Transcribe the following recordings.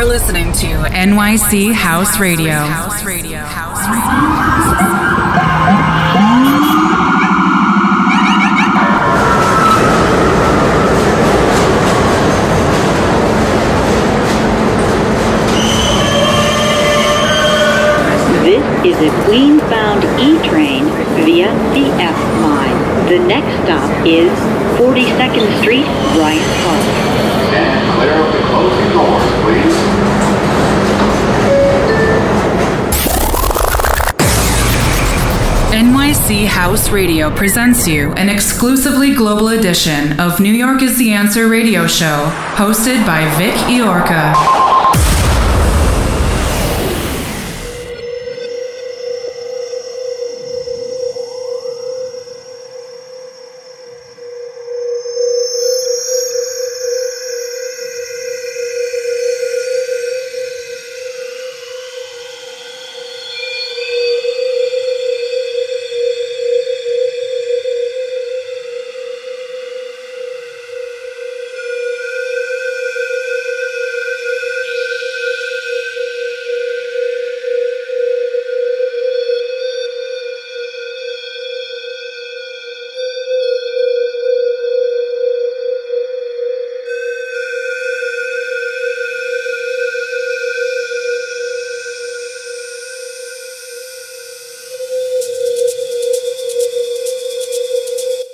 You're listening to NYC House Radio. House Radio. This is a Queens-bound E train via the F line. The next stop is 42nd Street, Rice Park. And clear up the closing doors, please. NYC House Radio presents you an exclusively global edition of New York is the Answer radio show, hosted by Vic Iorca.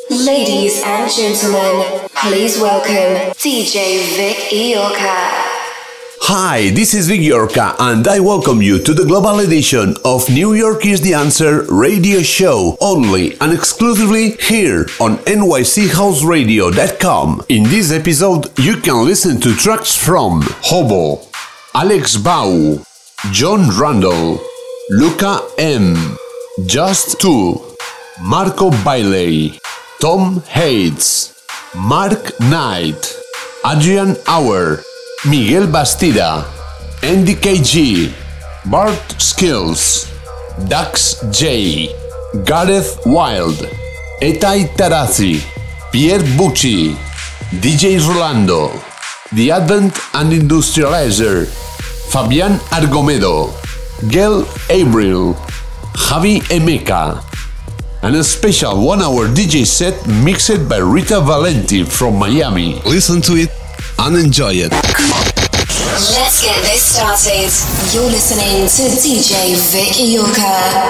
Ladies and gentlemen, please welcome DJ Vic Iorca. Hi, this is Vic Iorca, and I welcome you to the global edition of New York is the Answer radio show, only and exclusively here on nychouseradio.com. In this episode, you can listen to tracks from Hobo, Alex Bau, John Randall, Luca M, Just Two, Marco Bailei, Tom Hades, Mark Knight, Adrian Auer, Miguel Bastida, Andy K.G., Bart Skills, Dax J., Gareth Wild, Etai Tarazi, Pierre Bucci, DJ Rolando, The Advent and Industrializer, Fabián Argomedo, Gail Abril, Javi Emeka, and a special one-hour DJ set mixed by Rita Valenti from Miami. Listen to it and enjoy it. Let's get this started. You're listening to DJ Vic Iorca.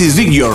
This is Vic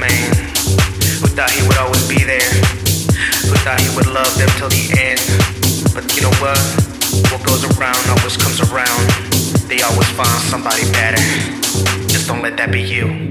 man who thought he would always be there, who thought he would love them till the end. But you know what goes around always comes around. They always find somebody better. Just don't let that be you.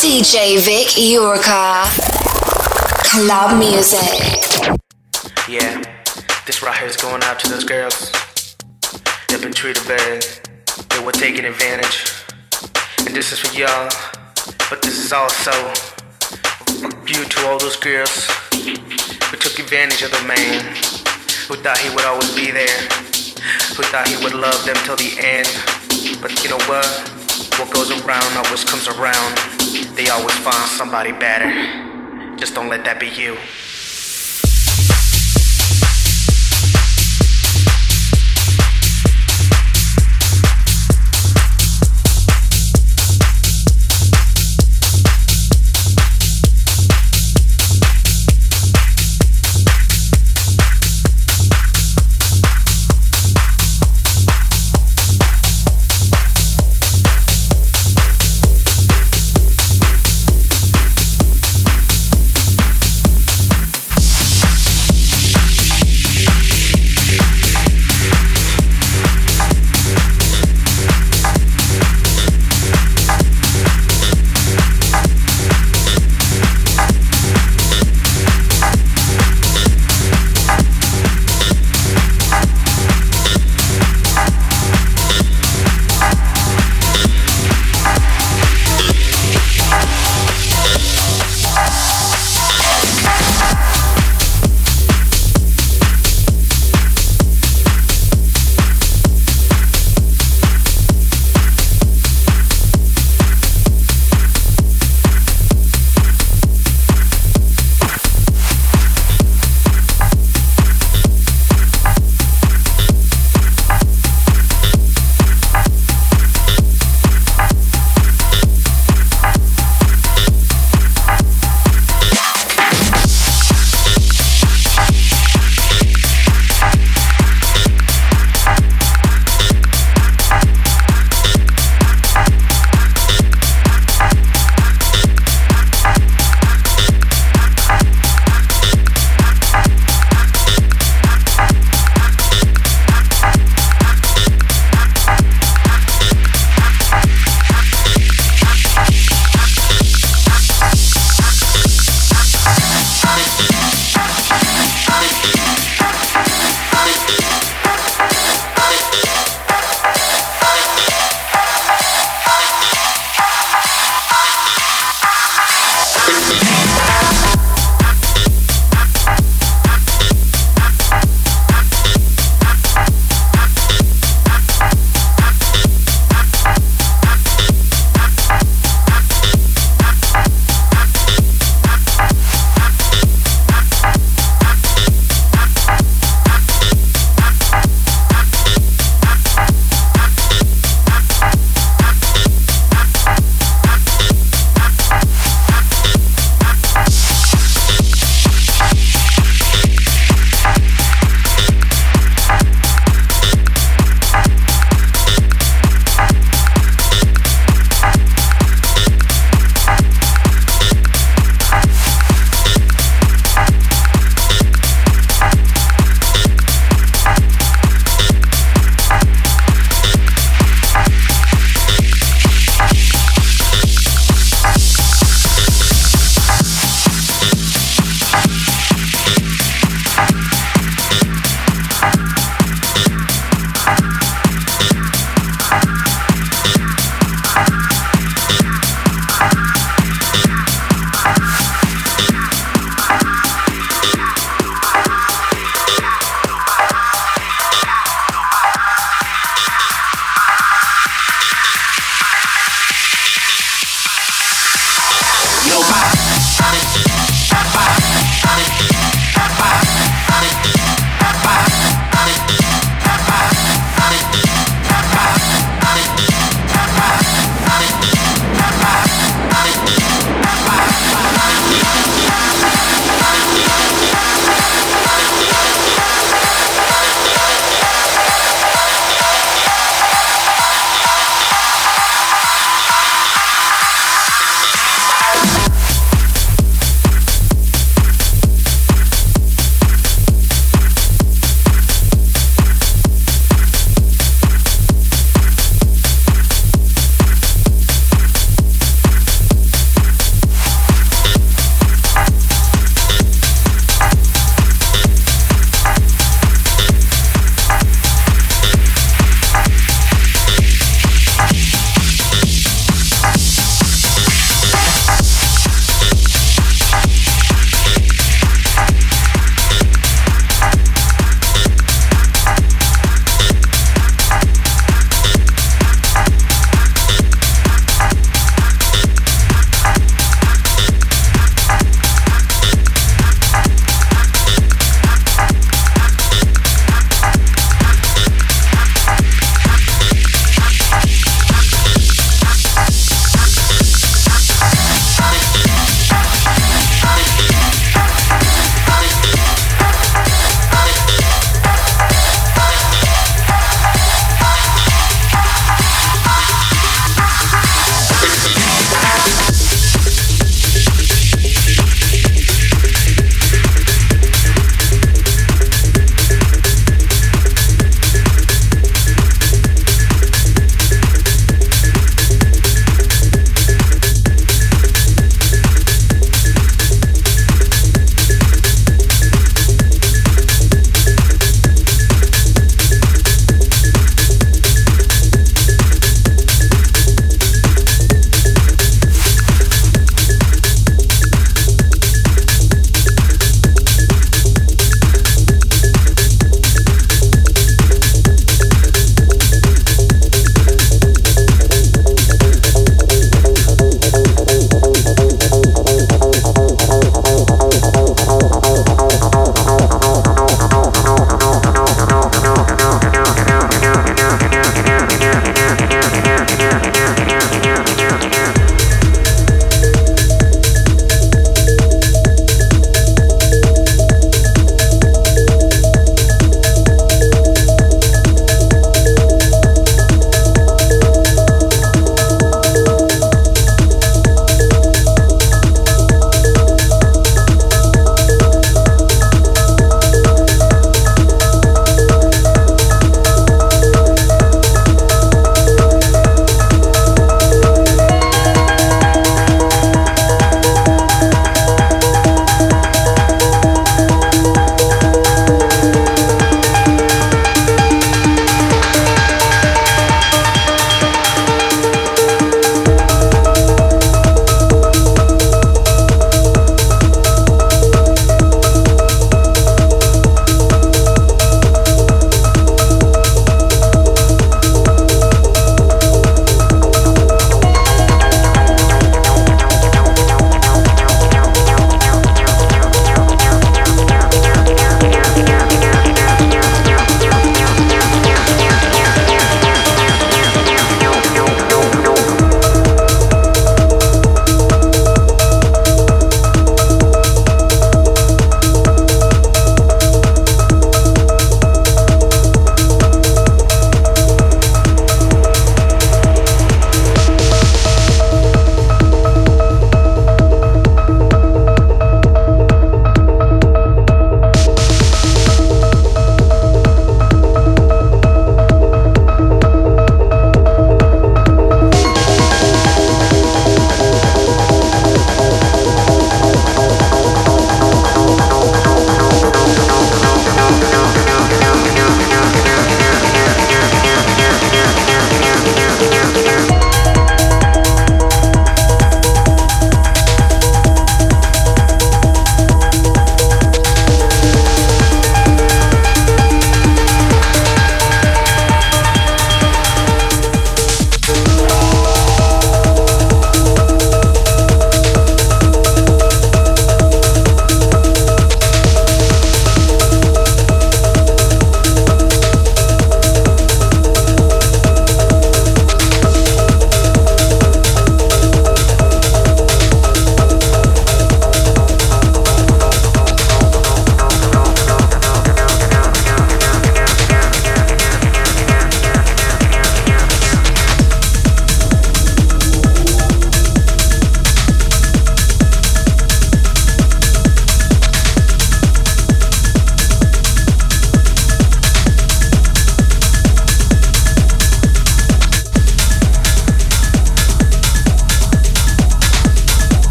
DJ Vic Iorca Club Music. Yeah, this right here is going out to those girls. They've been treated bad. They were taking advantage. And this is for y'all, but this is also due to all those girls who took advantage of the man who thought he would always be there, who thought he would love them till the end. But you know what goes around always comes around. They always find somebody better. Just don't let that be you.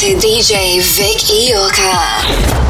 to DJ Vic Iorca.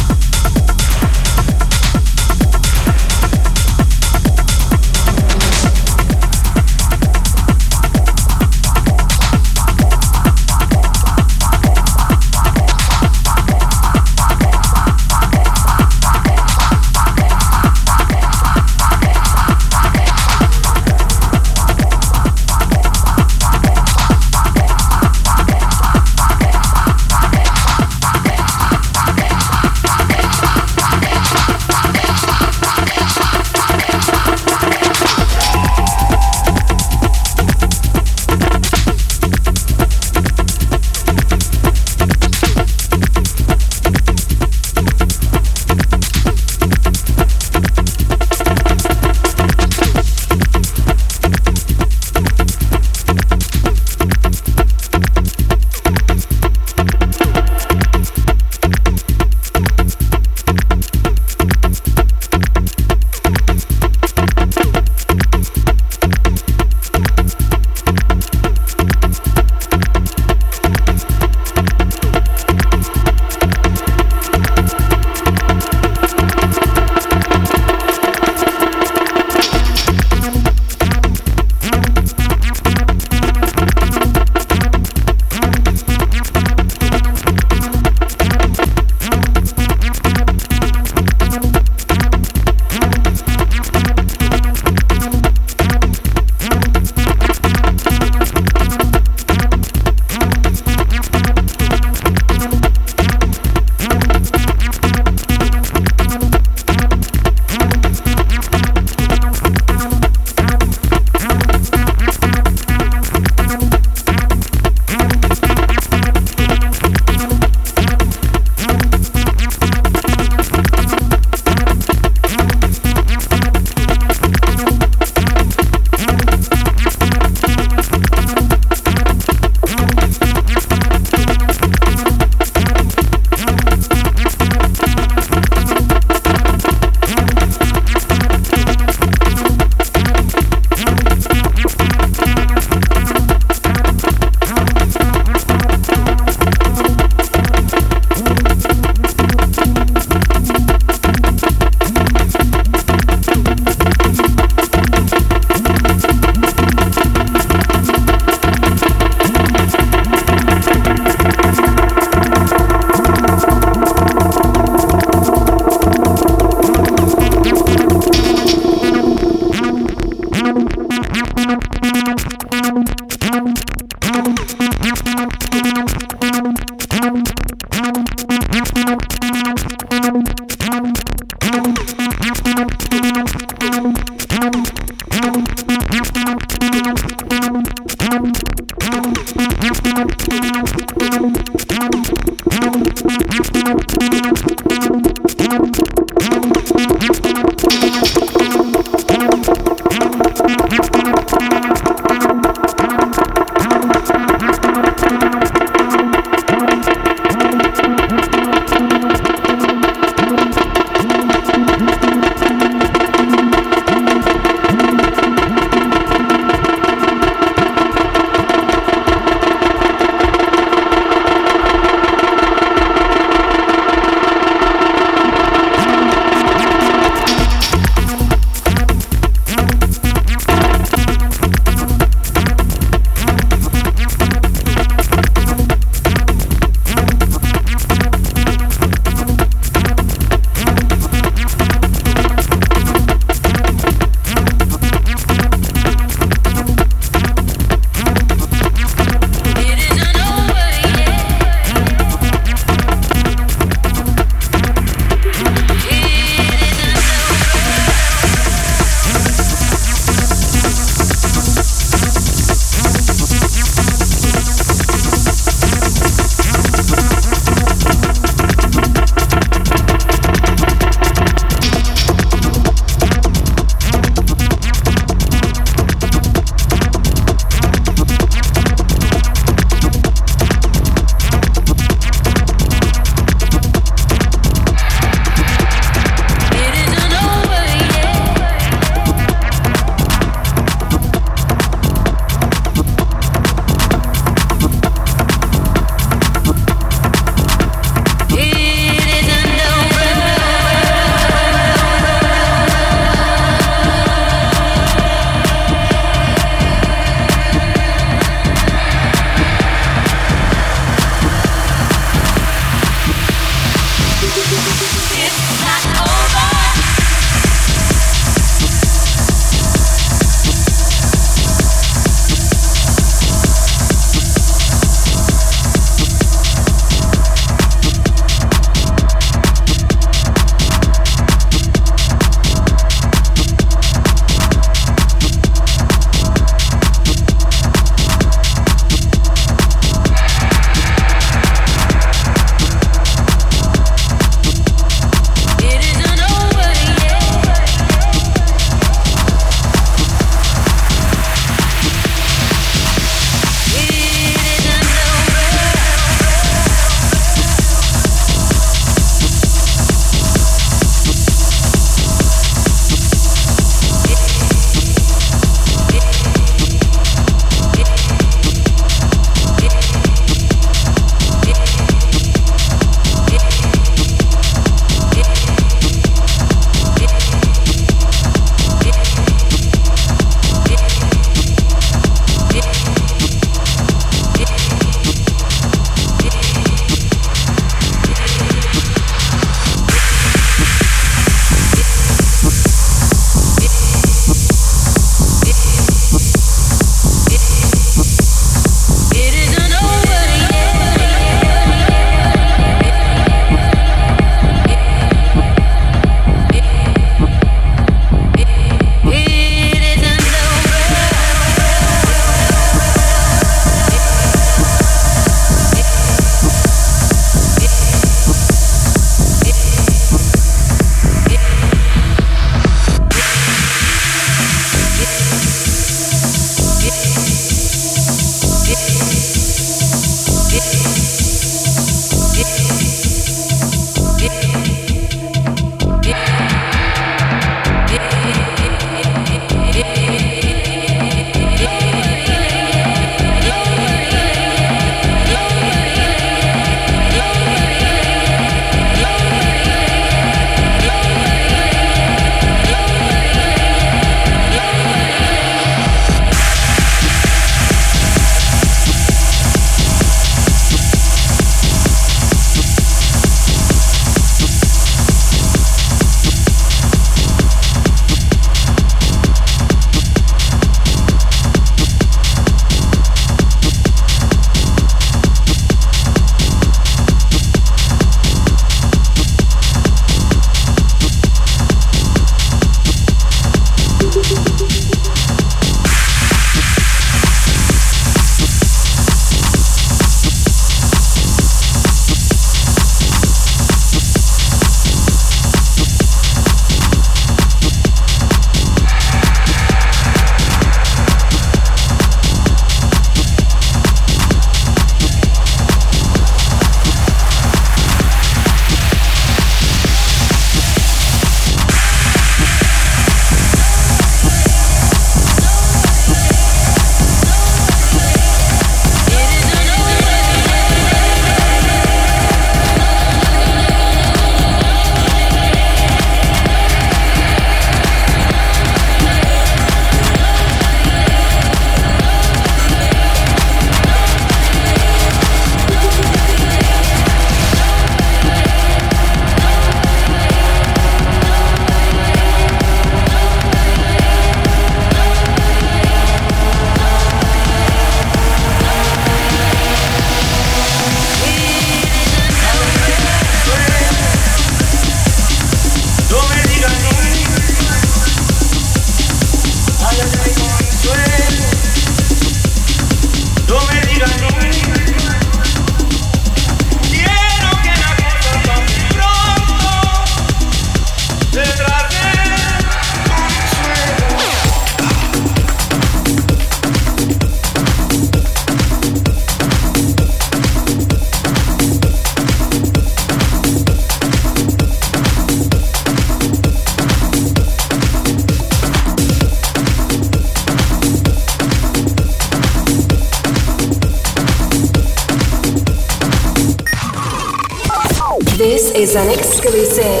is an exclusive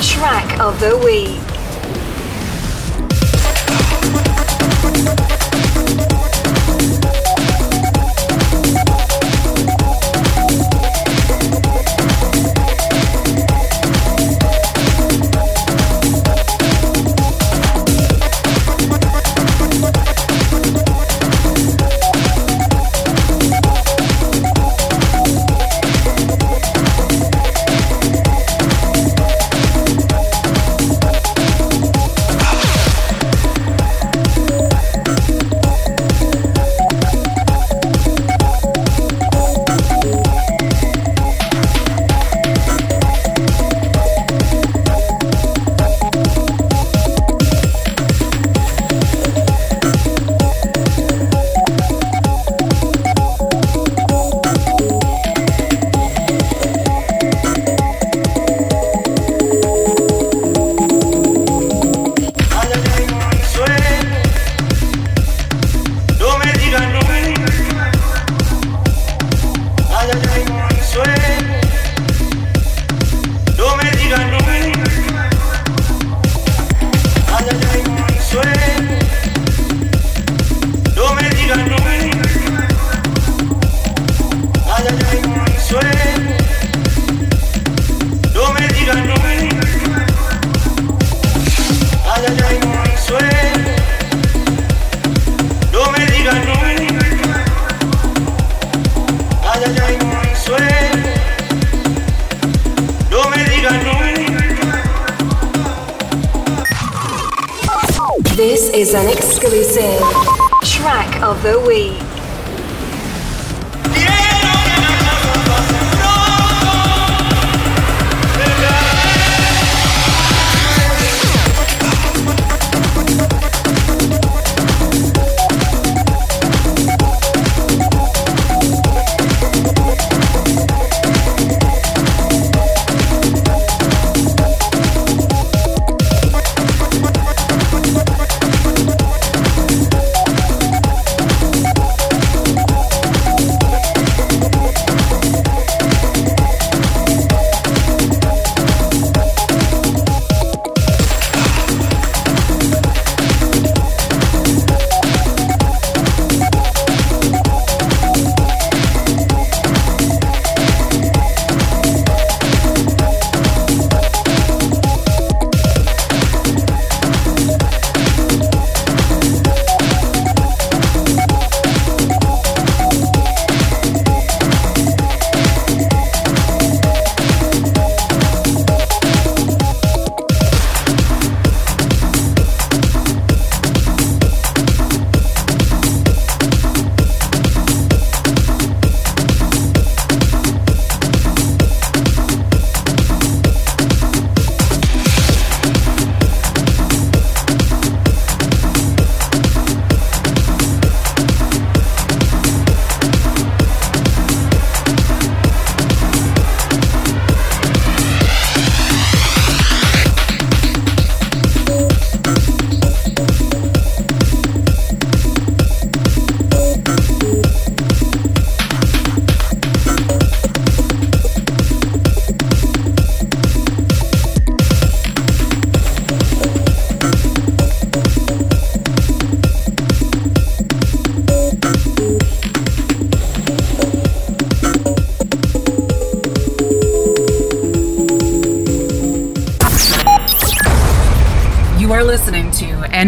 track of the week.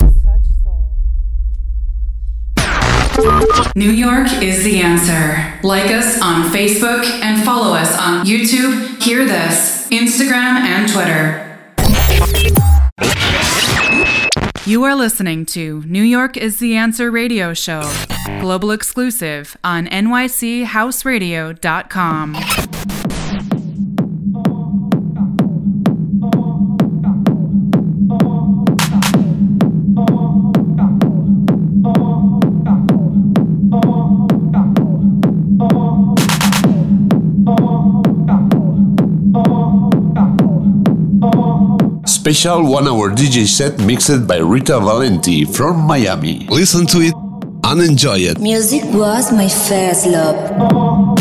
We touch souls. New York is the answer. Like us on Facebook and follow us on YouTube, Hear This, Instagram, and Twitter. You are listening to New York is the Answer radio show, global exclusive on nychouseradio.com. special one-hour DJ set mixed by Rita Valenti from Miami. Listen to it and enjoy it. Music was my first love. Oh.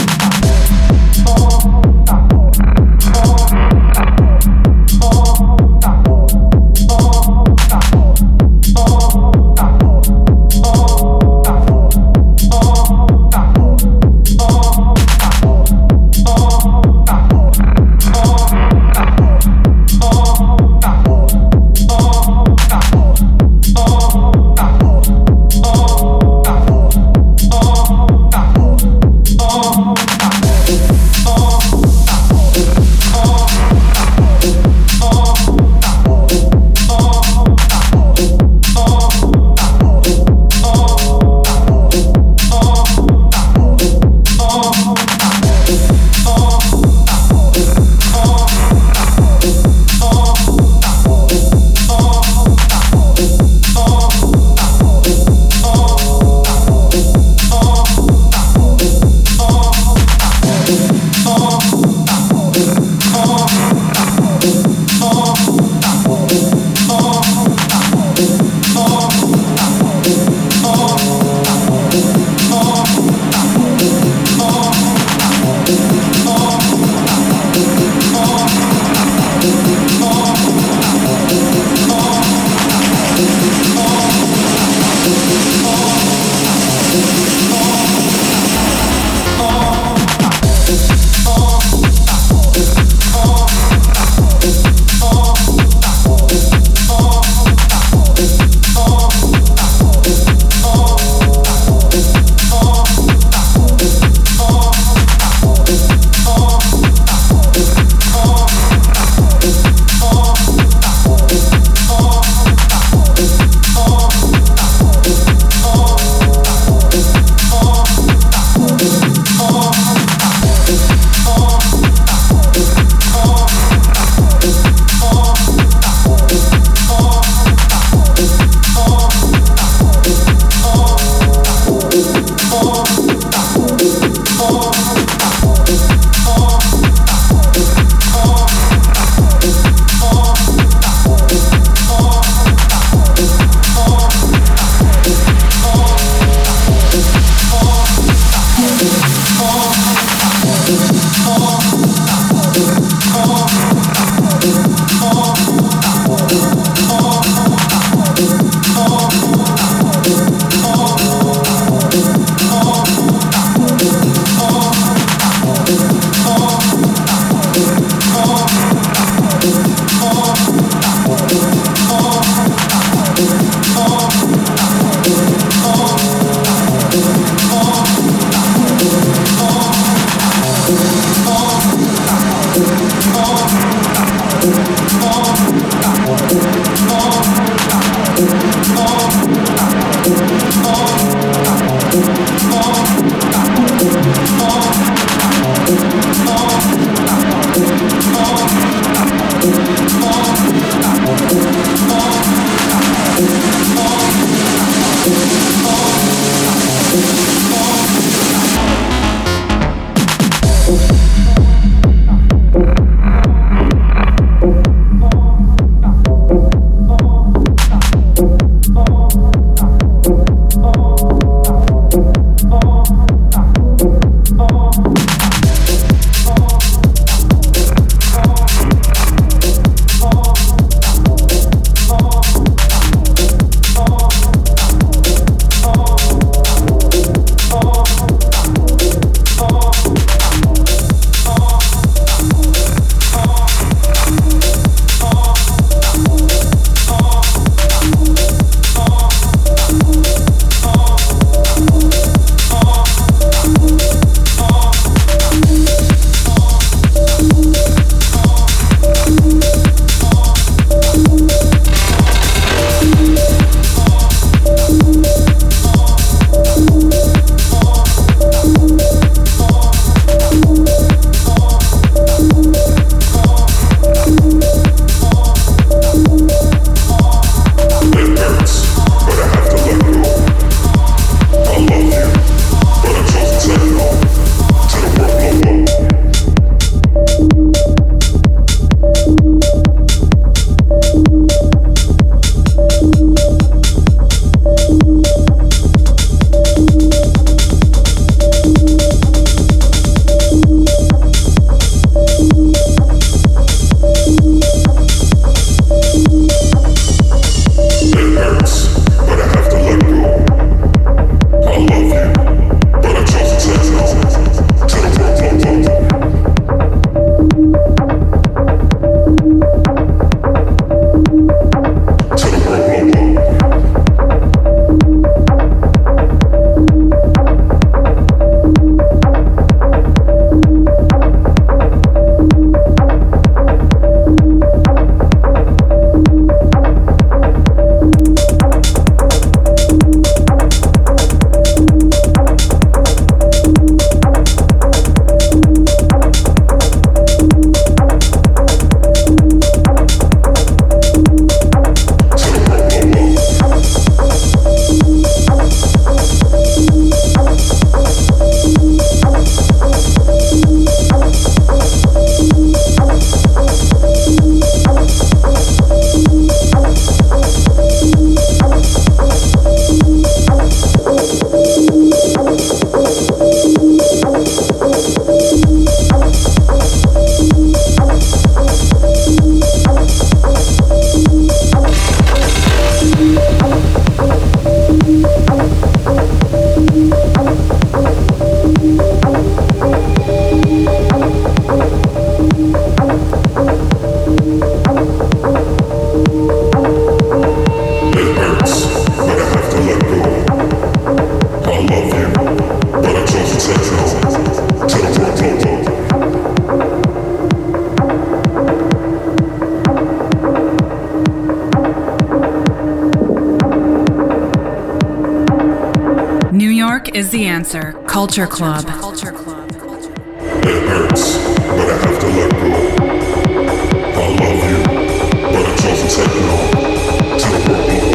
is the answer. Culture Club. Culture Club. It hurts, but I have to let go. I love you, but I chose to say no to the world.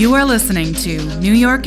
You are listening to New York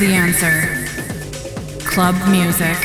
is the answer. Club music.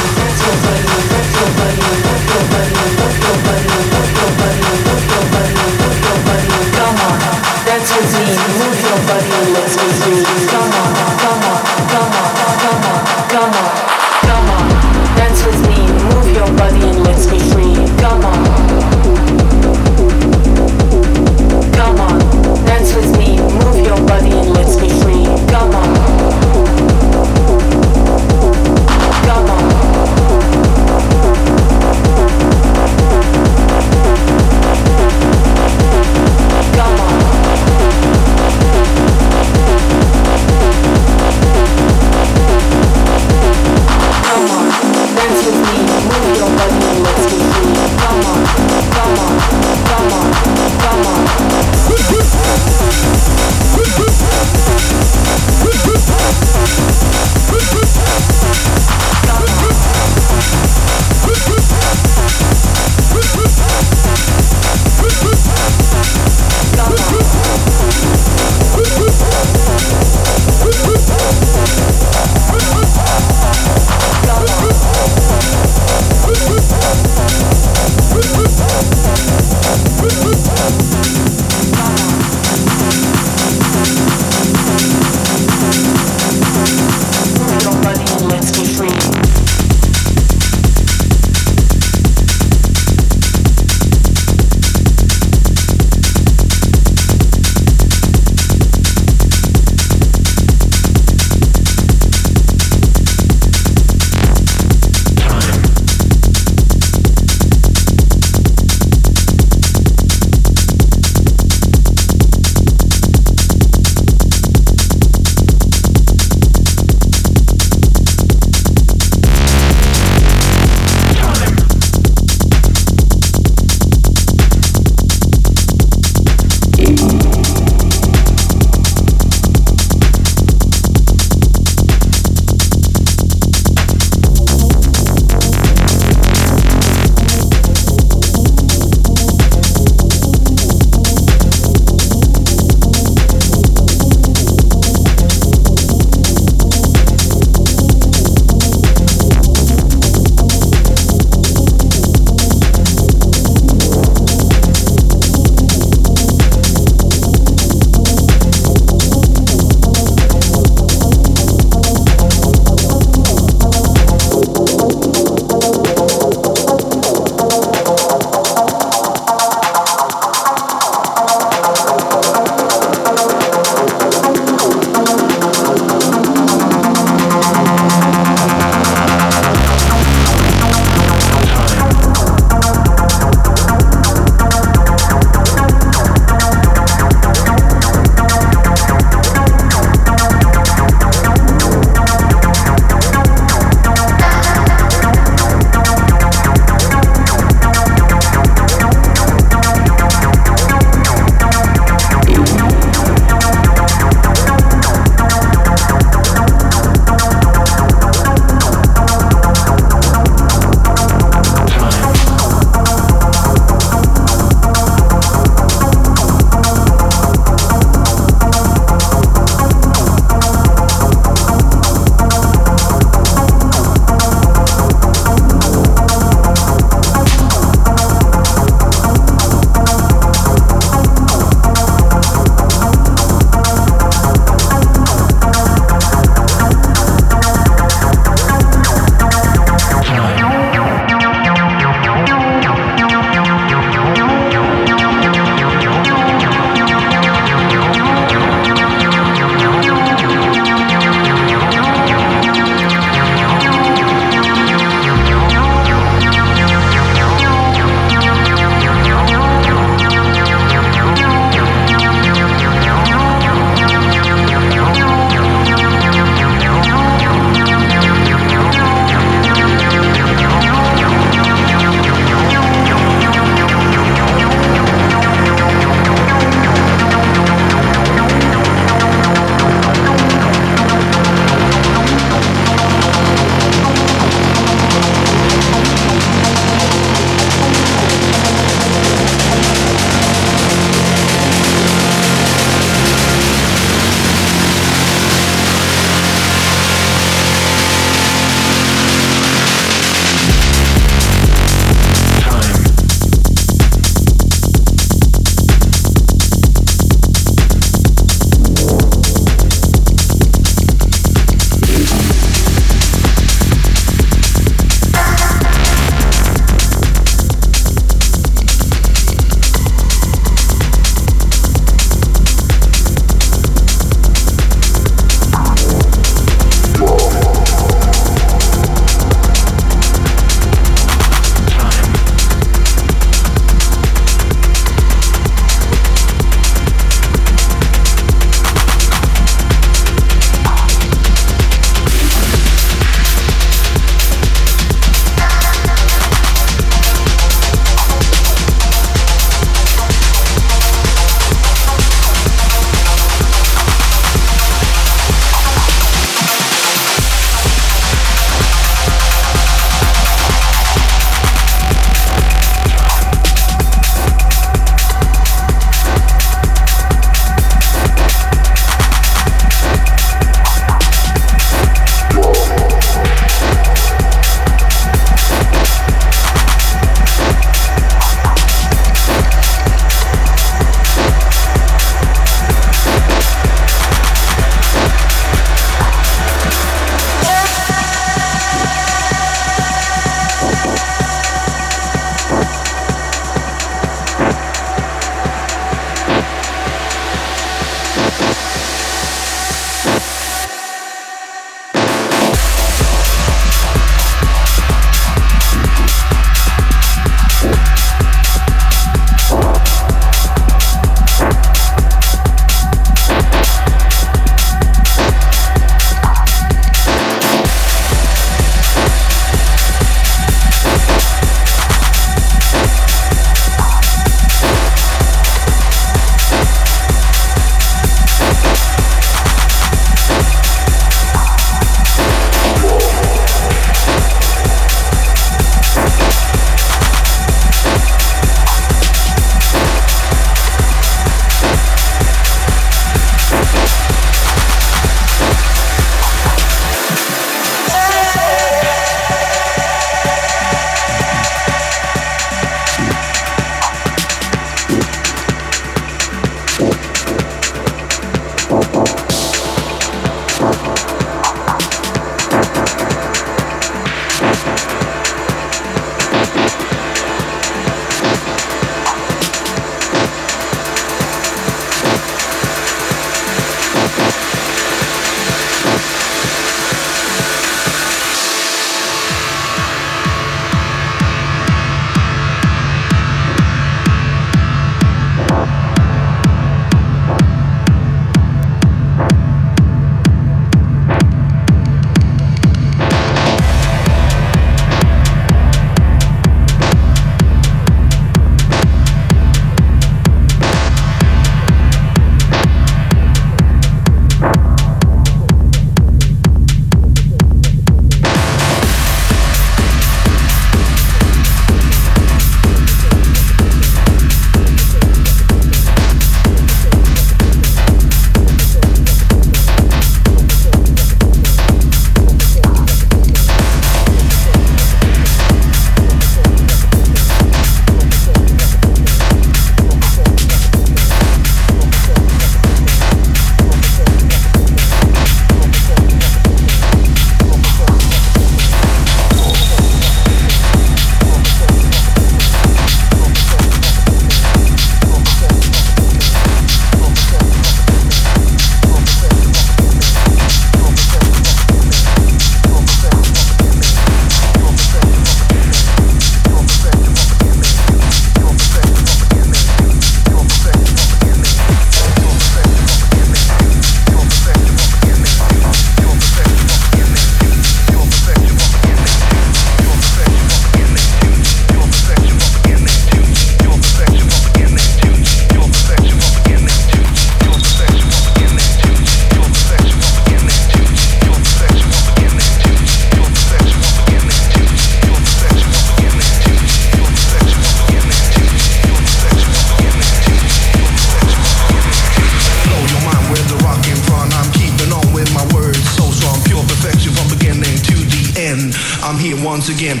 I'm here once again.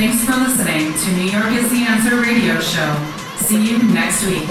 Thanks for listening to New York is the Answer radio show. See you next week.